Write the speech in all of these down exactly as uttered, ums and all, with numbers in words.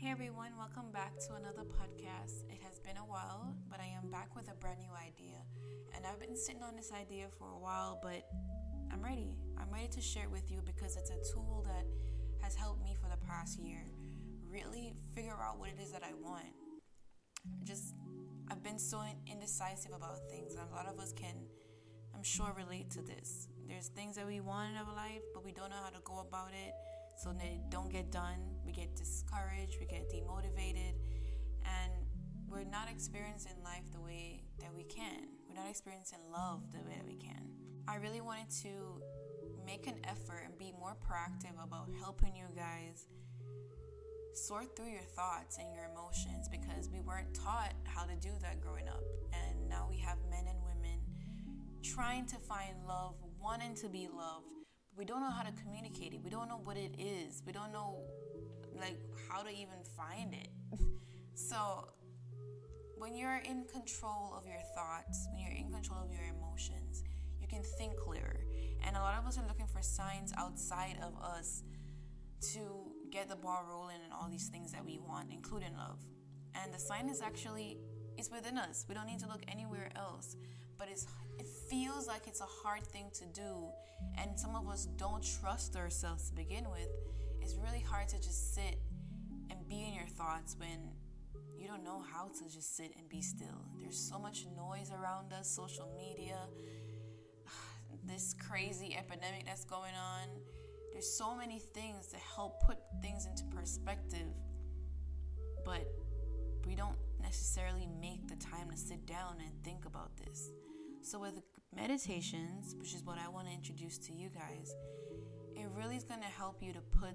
Hey everyone, welcome back to another podcast. It has been a while, but I am back with a brand new idea. And I've been sitting on this idea for a while, but I'm ready. I'm ready to share it with you because it's a tool that has helped me for the past year. Really figure out what it is that I want. Just, I've been so indecisive about things. And a lot of us can, I'm sure, relate to this. There's things that we want in our life, but we don't know how to go about it. So they don't get done, we get discouraged, we get demotivated, and we're not experiencing life the way that we can. We're not experiencing love the way that we can. I really wanted to make an effort and be more proactive about helping you guys sort through your thoughts and your emotions because we weren't taught how to do that growing up. And now we have men and women trying to find love, wanting to be loved. We don't know how to communicate it. We don't know what it is. We don't know, like, how to even find it. So when you're in control of your thoughts, when you're in control of your emotions, you can think clearer. And a lot of us are looking for signs outside of us to get the ball rolling and all these things that we want, including love. And the sign is actually, it's within us. We don't need to look anywhere else. But it's, it feels like it's a hard thing to do. And some of us don't trust ourselves to begin with. It's really hard to just sit and be in your thoughts when you don't know how to just sit and be still. There's so much noise around us, social media, this crazy epidemic that's going on. There's so many things that help put things into perspective. But we don't necessarily make the time to sit down and think about this. So with meditations, which is what I want to introduce to you guys, it really is going to help you to put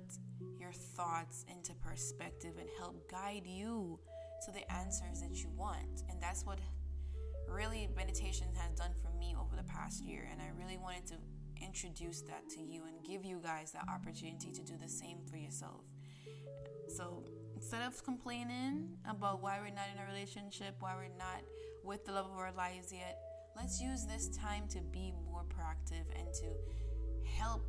your thoughts into perspective and help guide you to the answers that you want. And that's what really meditation has done for me over the past year. And I really wanted to introduce that to you and give you guys that opportunity to do the same for yourself. So instead of complaining about why we're not in a relationship, why we're not with the love of our lives yet, let's use this time to be more proactive and to help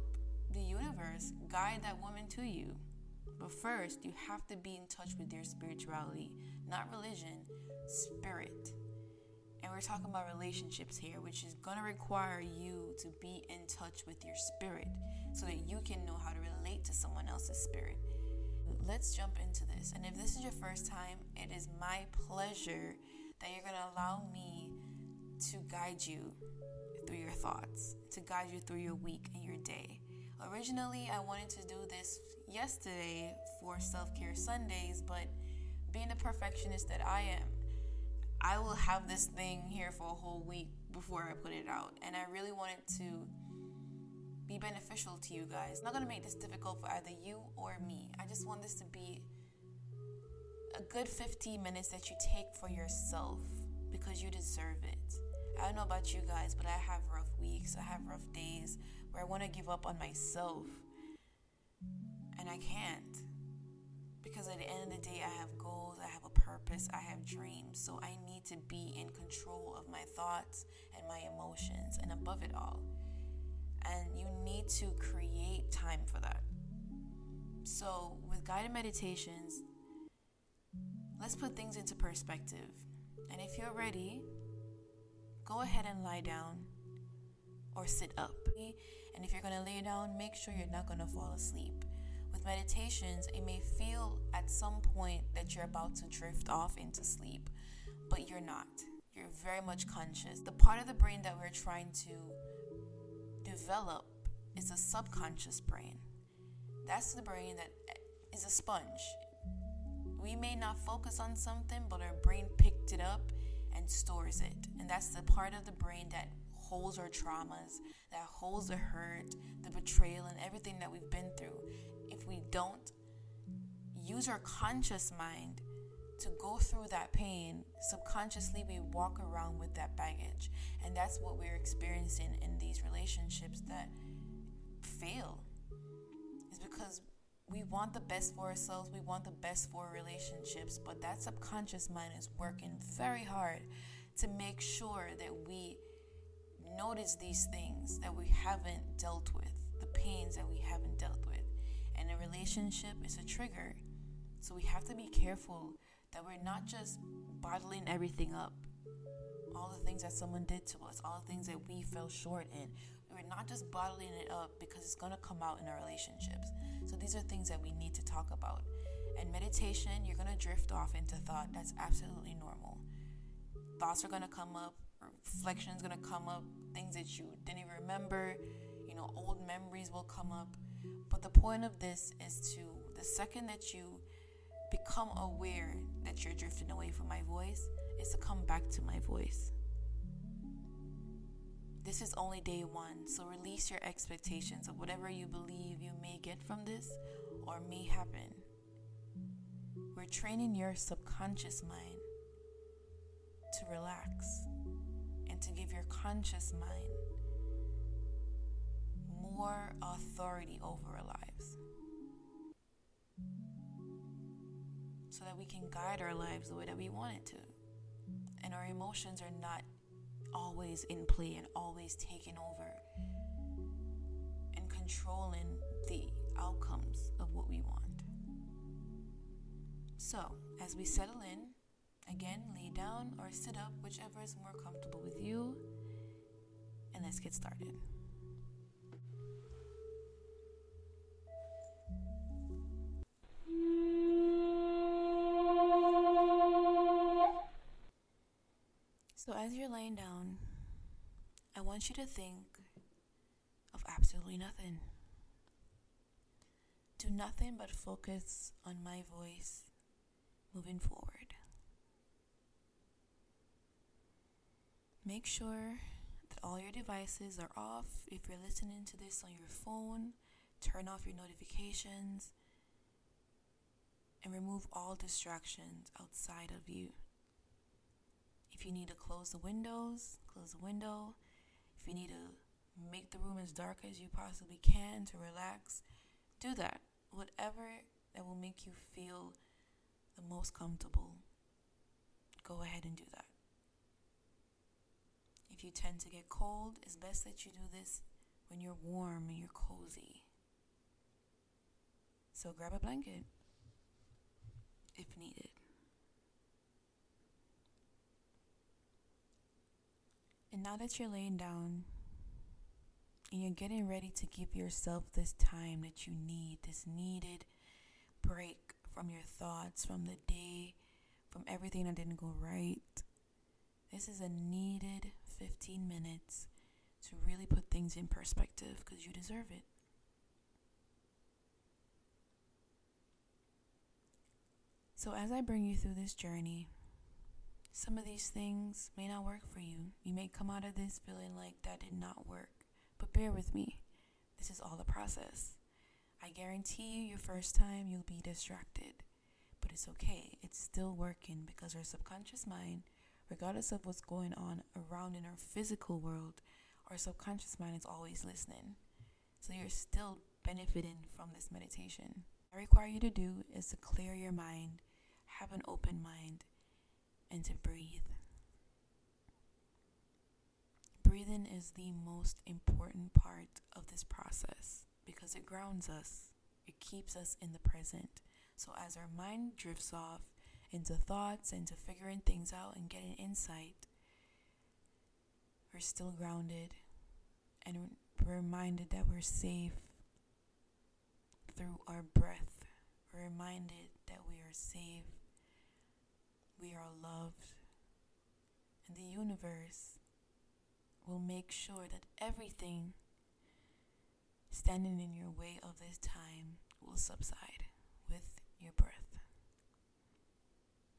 the universe guide that woman to you. But first, you have to be in touch with your spirituality, not religion, spirit. And we're talking about relationships here, which is going to require you to be in touch with your spirit so that you can know how to relate to someone else's spirit. Let's jump into this. And if this is your first time, it is my pleasure that you're going to allow me to guide you through your thoughts, to guide you through your week and your day. Originally, I wanted to do this yesterday for Self-Care Sundays, but being the perfectionist that I am, I will have this thing here for a whole week before I put it out. And I really wanted to be beneficial to you guys. I'm not going to make this difficult for either you or me. I just want this to be a good fifteen minutes that you take for yourself because you deserve it. I don't know about you guys, but I have rough weeks. I have rough days where I want to give up on myself. And I can't. Because at the end of the day, I have goals, I have a purpose, I have dreams. So I need to be in control of my thoughts and my emotions and above it all. And you need to create time for that. So with guided meditations, let's put things into perspective. And if you're ready, go ahead and lie down or sit up. And if you're going to lay down, make sure you're not going to fall asleep. With meditations, it may feel at some point that you're about to drift off into sleep, but you're not. You're very much conscious. The part of the brain that we're trying to develop is a subconscious brain. That's the brain that is a sponge. We may not focus on something, but our brain picked it up and stores it. And that's the part of the brain that holds our traumas, that holds the hurt, the betrayal, and everything that we've been through. If we don't use our conscious mind to go through that pain, subconsciously we walk around with that baggage. And that's what we're experiencing in these relationships that fail. It's because we want the best for ourselves, we want the best for relationships, but that subconscious mind is working very hard to make sure that we notice these things that we haven't dealt with, the pains that we haven't dealt with. And a relationship is a trigger. So we have to be careful that we're not just bottling everything up. All the things that someone did to us, all the things that we fell short in. We're not just bottling it up because it's going to come out in our relationships. So these are things that we need to talk about. And meditation, you're going to drift off into thought. That's absolutely normal. Thoughts are going to come up. Reflections going to come up. Things that you didn't even remember. You know, old memories will come up. But the point of this is to, the second that you become aware that you're drifting away from my voice, is to come back to my voice. This is only day one, so release your expectations of whatever you believe you may get from this or may happen. We're training your subconscious mind to relax and to give your conscious mind more authority over our lives, so that we can guide our lives the way that we want it to. And our emotions are not always in play and always taking over and controlling the outcomes of what we want. So, as we settle in, again, lay down or sit up, whichever is more comfortable with you, and let's get started. So as you're laying down, I want you to think of absolutely nothing. Do nothing but focus on my voice moving forward. Make sure that all your devices are off. If you're listening to this on your phone, turn off your notifications and remove all distractions outside of you. If you need to close the windows, close the window. If you need to make the room as dark as you possibly can to relax, do that. Whatever that will make you feel the most comfortable, go ahead and do that. If you tend to get cold, it's best that you do this when you're warm and you're cozy. So grab a blanket if needed. And now that you're laying down and you're getting ready to give yourself this time that you need, this needed break from your thoughts, from the day, from everything that didn't go right, this is a needed fifteen minutes to really put things in perspective, because you deserve it. So as I bring you through this journey, some of these things may not work for you. You may come out of this feeling like that did not work. But bear with me. This is all the process. I guarantee you, your first time, you'll be distracted. But it's okay. It's still working, because our subconscious mind, regardless of what's going on around in our physical world, our subconscious mind is always listening. So you're still benefiting from this meditation. What I require you to do is to clear your mind, have an open mind, and to breathe. Breathing is the most important part of this process, because it grounds us. It keeps us in the present. So as our mind drifts off into thoughts, into figuring things out and getting insight, we're still grounded and we're reminded that we're safe through our breath. We're reminded that we are safe. We are loved, and the universe will make sure that everything standing in your way of this time will subside with your breath.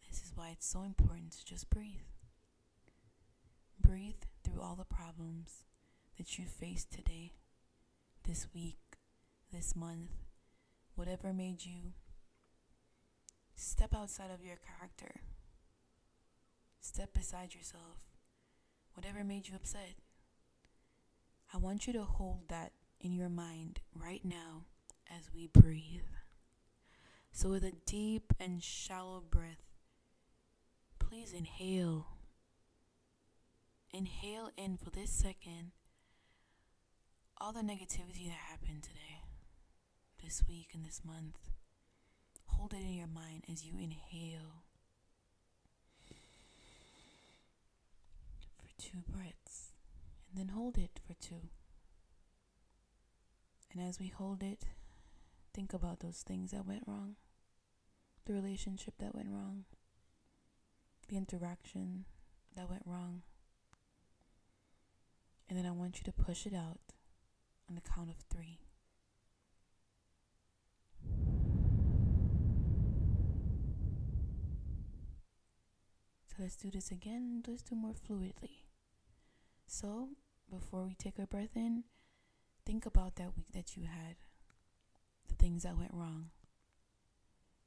This is why it's so important to just breathe. Breathe through all the problems that you faced today, this week, this month, whatever made you step outside of your character. Step beside yourself, whatever made you upset. I want you to hold that in your mind right now as we breathe. So with a deep and shallow breath, please inhale. Inhale in for this second all the negativity that happened today, this week, and this month. hold it in your mind as you inhale for two breaths, and then hold it for two. And as we hold it, think about those things that went wrong, the relationship that went wrong, the interaction that went wrong. And then I want you to push it out on the count of three. So let's do this again. Let's do more fluidly. So before we take a breath in, think about that week that you had, the things that went wrong.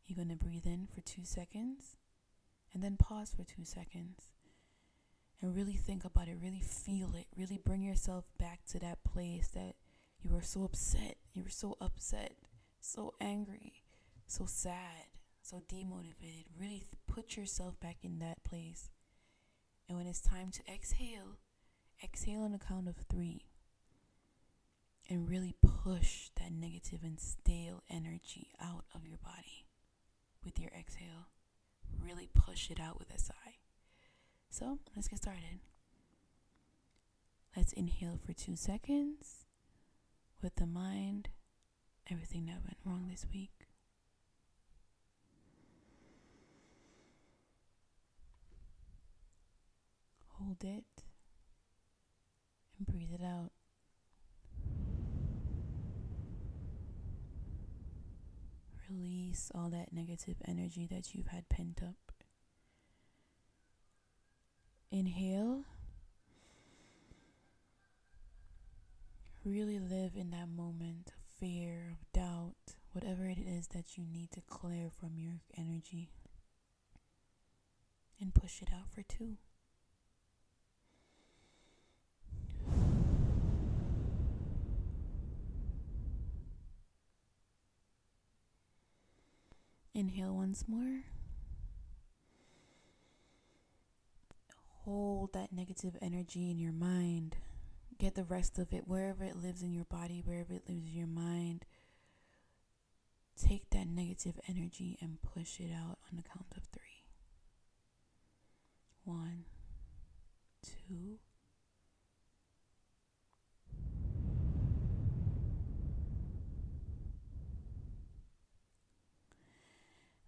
You're going to breathe in for two seconds and then pause for two seconds. And really think about it, really feel it, really bring yourself back to that place that you were so upset, you were so upset, so angry, so sad, so demotivated. Really th- put yourself back in that place. And when it's time to exhale, exhale on a count of three. And really push that negative and stale energy out of your body with your exhale. Really push it out with a sigh. So, let's get started. Let's inhale for two seconds with the mind, everything that went wrong this week. Hold it and breathe it out. Release all that negative energy that you've had pent up. Inhale, really live in that moment of fear, of doubt, whatever it is that you need to clear from your energy, and push it out for two. Inhale once more. Hold that negative energy in your mind. Get the rest of it, wherever it lives in your body, wherever it lives in your mind. Take that negative energy and push it out on the count of three. One, two.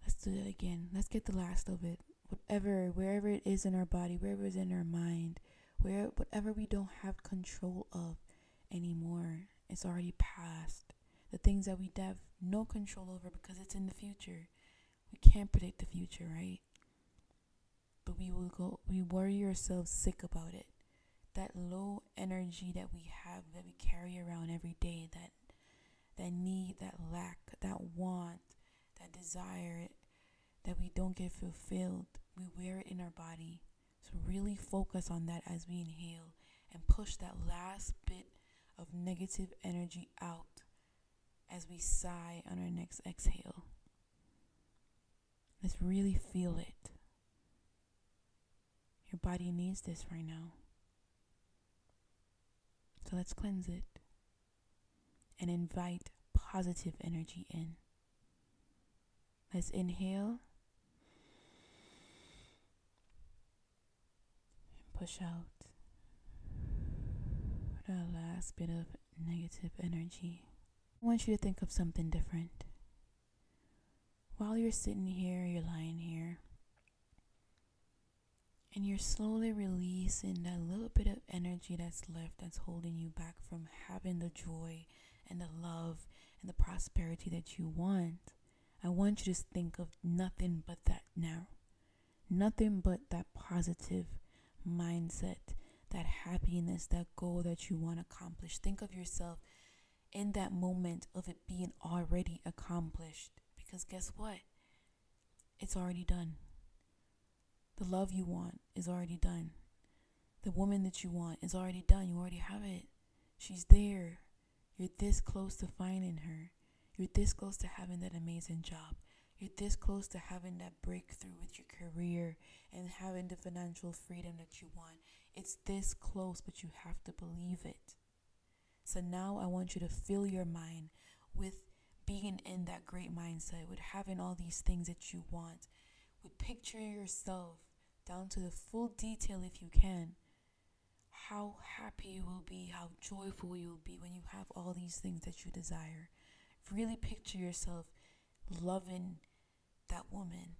Let's do that again. Let's get the last of it. Whatever, wherever it is in our body, wherever it's in our mind, where whatever we don't have control of anymore, it's already past. The things that we have no control over because it's in the future. We can't predict the future, right? But we will go, we worry ourselves sick about it. That low energy that we have, that we carry around every day, that that need, that lack, that want, that desire, that we don't get fulfilled. We wear it in our body. So really focus on that as we inhale and push that last bit of negative energy out as we sigh on our next exhale. Let's really feel it. Your body needs this right now. So let's cleanse it and invite positive energy in. Let's inhale. Push out the last bit of negative energy. I want you to think of something different. While you're sitting here, you're lying here, and you're slowly releasing that little bit of energy that's left that's holding you back from having the joy and the love and the prosperity that you want. I want you to think of nothing but that now. Nothing but that positive mindset, that happiness, that goal that you want to accomplish. Think of yourself in that moment of it being already accomplished, because guess what? It's already done. The love you want is already done. The woman that you want is already done. You already have it. She's there. You're this close to finding her. You're this close to having that amazing job. You're this close to having that breakthrough with your career and having the financial freedom that you want. It's this close, but you have to believe it. So now I want you to fill your mind with being in that great mindset, with having all these things that you want, with picturing yourself down to the full detail if you can, how happy you will be, how joyful you will be when you have all these things that you desire. Really picture yourself loving that woman,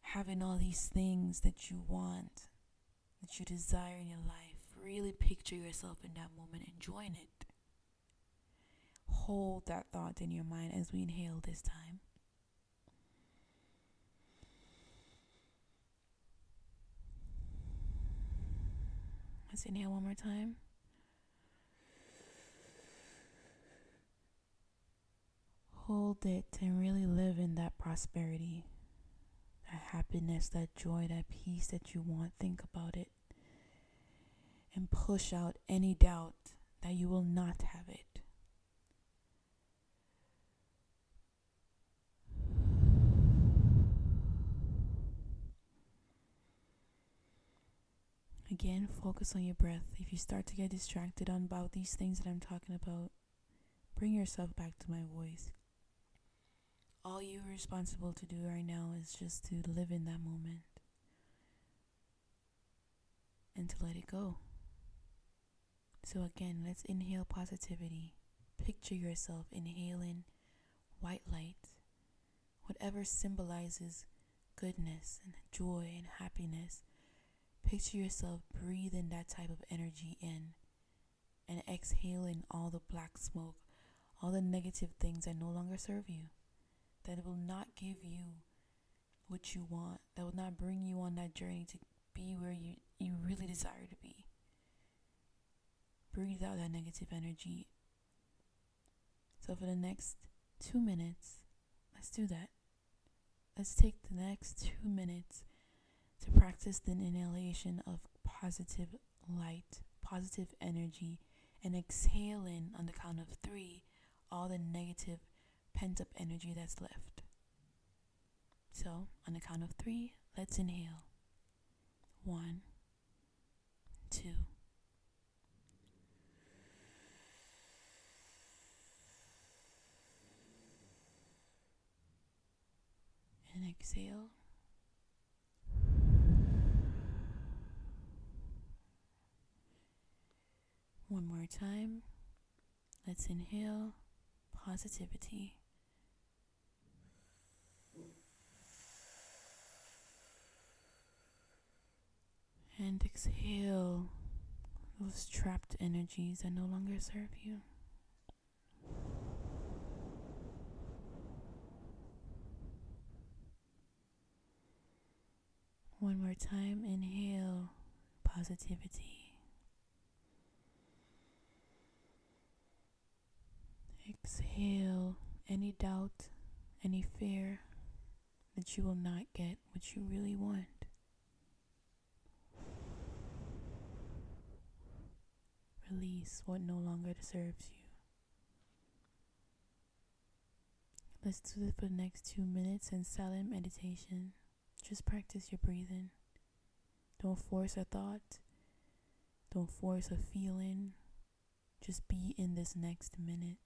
having all these things that you want, that you desire in your life. Really picture yourself in that moment, enjoying it. Hold that thought in your mind as we inhale this time. Let's inhale one more time. Hold it and really live in that prosperity, that happiness, that joy, that peace that you want. Think about it and push out any doubt that you will not have it. Again, focus on your breath. If you start to get distracted on about these things that I'm talking about, bring yourself back to my voice. All you're responsible to do right now is just to live in that moment and to let it go. So again, let's inhale positivity. Picture yourself inhaling white light, whatever symbolizes goodness and joy and happiness. Picture yourself breathing that type of energy in and exhaling all the black smoke, all the negative things that no longer serve you, that it will not give you what you want, that will not bring you on that journey to be where you, you really desire to be. Breathe out that negative energy. So for the next two minutes, let's do that. Let's take the next two minutes to practice the inhalation of positive light, positive energy, and exhaling on the count of three, all the negative pent-up energy that's left. So, on the count of three, let's inhale. One, two. And exhale. One more time. Let's inhale positivity. And exhale those trapped energies that no longer serve you. One more time, inhale positivity. Exhale any doubt, any fear that you will not get what you really want. Release what no longer serves you. Let's do this for the next two minutes in silent meditation. Just practice your breathing. Don't force a thought. Don't force a feeling. Just be in this next minute.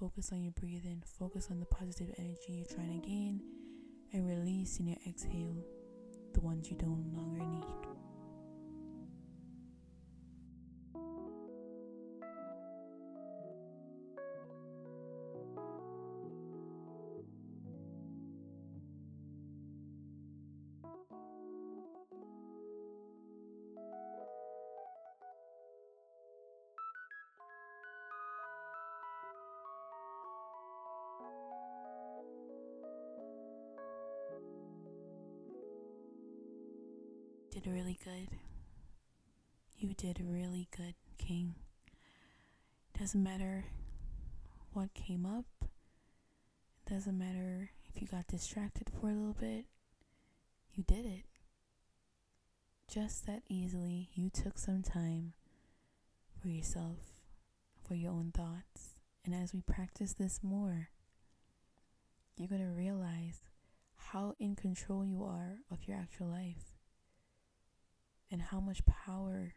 Focus on your breathing, focus on the positive energy you're trying to gain, and release in your exhale the ones you don't longer need. Did really good. You did really good, King. Doesn't matter what came up. It doesn't matter if you got distracted for a little bit. You did it. Just that easily. You took some time for yourself, for your own thoughts. And as we practice this more, you're going to realize how in control you are of your actual life. And how much power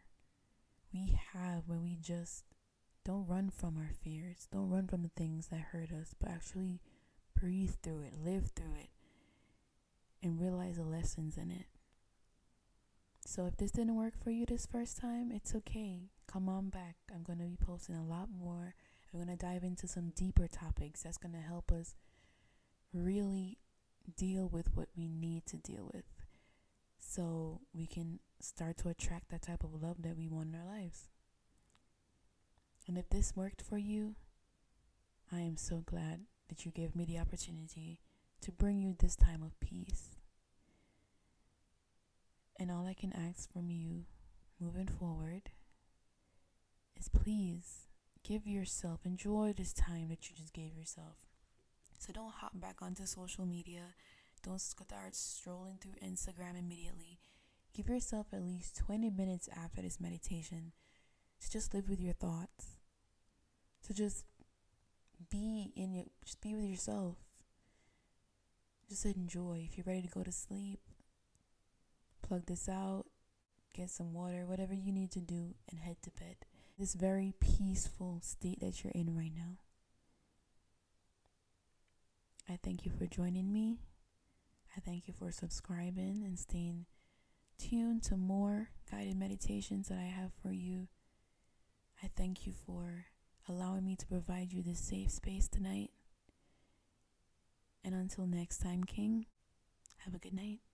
we have when we just Don't run from our fears. Don't run from the things that hurt us, but actually breathe through it, live through it, and realize the lessons in it. So if this didn't work for you this first time, it's okay. Come on back. I'm going to be posting a lot more. I'm going to dive into some deeper topics that's going to help us really deal with what we need to deal with, so we can start to attract that type of love that we want in our lives. And if this worked for you, I am so glad that you gave me the opportunity to bring you this time of peace. And all I can ask from you moving forward is, please give yourself, enjoy this time that you just gave yourself. So don't hop back onto social media. Don't start strolling through Instagram immediately. Give yourself at least twenty minutes after this meditation to just live with your thoughts. To just be in your, just be with yourself. Just enjoy. If you're ready to go to sleep, plug this out, get some water, whatever you need to do, and head to bed. This very peaceful state that you're in right now. I thank you for joining me. I thank you for subscribing and staying tuned to more guided meditations that I have for you. I thank you for allowing me to provide you this safe space tonight. And until next time, King, have a good night.